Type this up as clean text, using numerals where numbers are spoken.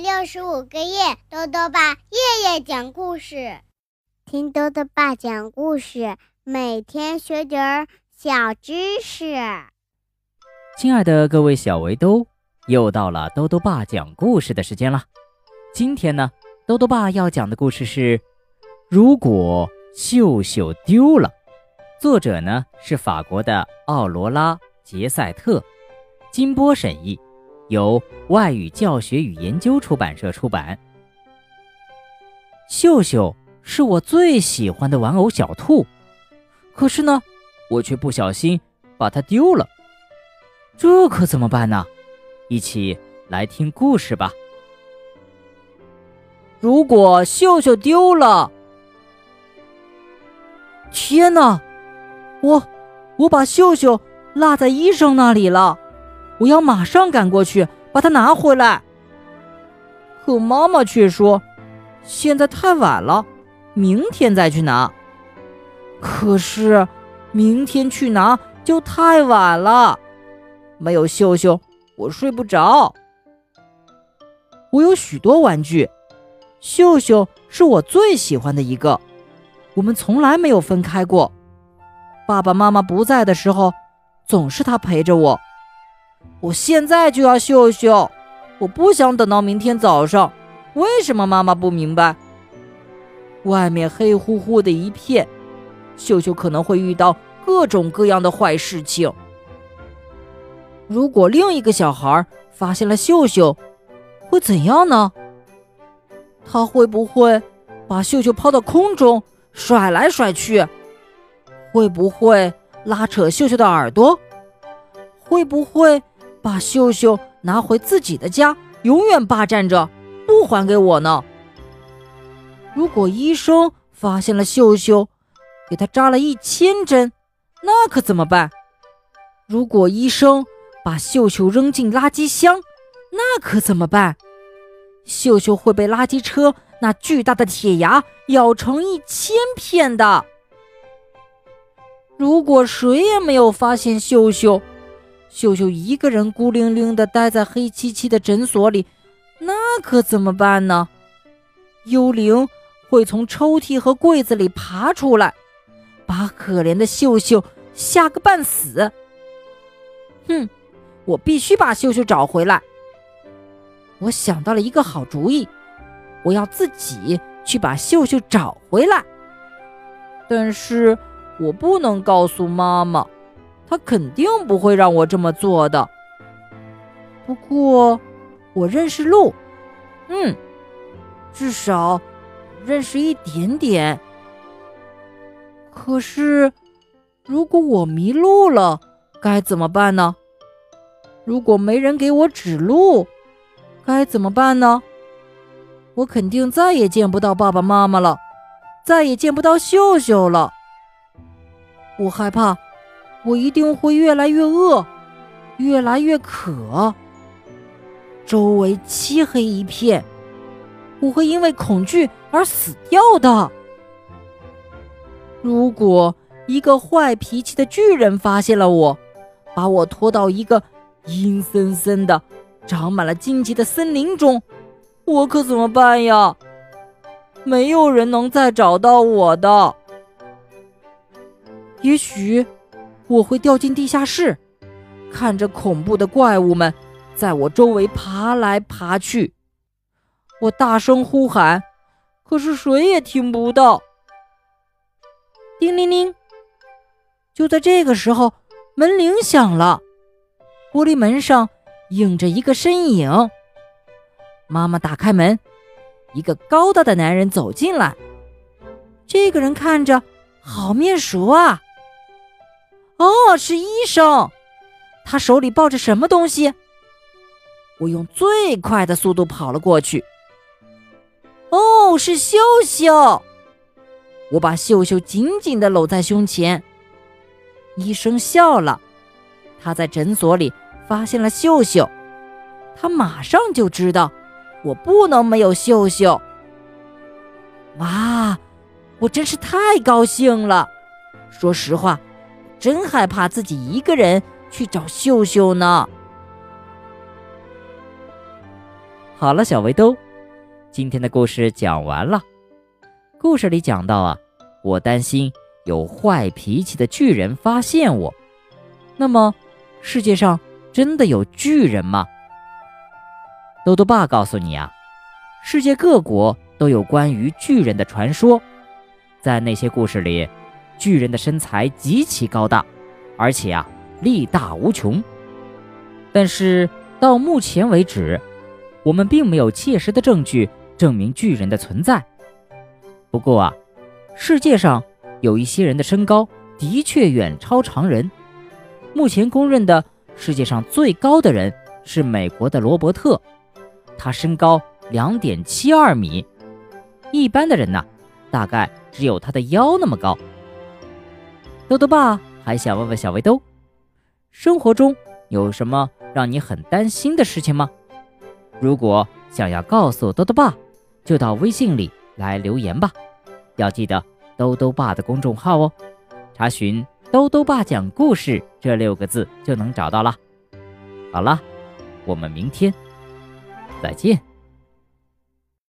365个夜，豆豆爸夜夜讲故事，听豆豆爸讲故事，每天学点儿小知识。亲爱的各位小围兜，又到了豆豆爸讲故事的时间了。今天呢，豆豆爸要讲的故事是如果秀秀丢了，作者呢是法国的奥罗拉·杰塞特，金波审译，由外语教学与研究出版社出版。秀秀是我最喜欢的玩偶小兔，可是呢，我却不小心把它丢了，这可怎么办呢？一起来听故事吧。如果秀秀丢了，天哪，我把秀秀落在医生那里了，我要马上赶过去把它拿回来。可妈妈却说，现在太晚了，明天再去拿。可是明天去拿就太晚了，没有秀秀我睡不着。我有许多玩具，秀秀是我最喜欢的一个，我们从来没有分开过。爸爸妈妈不在的时候，总是他陪着我。我现在就要秀秀，我不想等到明天早上。为什么妈妈不明白？外面黑乎乎的一片，秀秀可能会遇到各种各样的坏事情。如果另一个小孩发现了秀秀，会怎样呢？他会不会把秀秀抛到空中，甩来甩去？会不会拉扯秀秀的耳朵？会不会把秀秀拿回自己的家，永远霸占着，不还给我呢？如果医生发现了秀秀，给他扎了1000针，那可怎么办？如果医生把秀秀扔进垃圾箱，那可怎么办？秀秀会被垃圾车那巨大的铁牙咬成1000片的。如果谁也没有发现秀秀，秀秀一个人孤零零地待在黑漆漆的诊所里，那可怎么办呢？幽灵会从抽屉和柜子里爬出来，把可怜的秀秀吓个半死。我必须把秀秀找回来。我想到了一个好主意，我要自己去把秀秀找回来。但是我不能告诉妈妈，他肯定不会让我这么做的。不过我认识路，至少认识一点点。可是如果我迷路了该怎么办呢？如果没人给我指路该怎么办呢？我肯定再也见不到爸爸妈妈了，再也见不到秀秀了。我害怕我一定会越来越饿，越来越渴。周围漆黑一片，我会因为恐惧而死掉的。如果一个坏脾气的巨人发现了我，把我拖到一个阴森森的、长满了荆棘的森林中，我可怎么办呀？没有人能再找到我的。也许我会掉进地下室，看着恐怖的怪物们在我周围爬来爬去。我大声呼喊，可是谁也听不到。叮铃铃，就在这个时候，门铃响了，玻璃门上映着一个身影。妈妈打开门，一个高大的男人走进来。这个人看着好面熟啊。是医生。他手里抱着什么东西？我用最快的速度跑了过去。是秀秀。我把秀秀紧紧地搂在胸前。医生笑了，他在诊所里发现了秀秀，他马上就知道我不能没有秀秀。哇，我真是太高兴了。说实话，真害怕自己一个人去找秀秀呢。好了，小围兜，今天的故事讲完了。故事里讲到啊，我担心有坏脾气的巨人发现我。那么，世界上真的有巨人吗？豆豆爸告诉你啊，世界各国都有关于巨人的传说。在那些故事里，巨人的身材极其高大，而且啊，力大无穷。但是到目前为止，我们并没有切实的证据证明巨人的存在。不过啊，世界上有一些人的身高的确远超常人。目前公认的世界上最高的人是美国的罗伯特，他身高 2.72 米。一般的人呢，大概只有他的腰那么高。豆豆爸还想问问小围兜，生活中有什么让你很担心的事情吗？如果想要告诉豆豆爸，就到微信里来留言吧。要记得豆豆爸的公众号哦，查询豆豆爸讲故事这6个字就能找到了。好了，我们明天再见。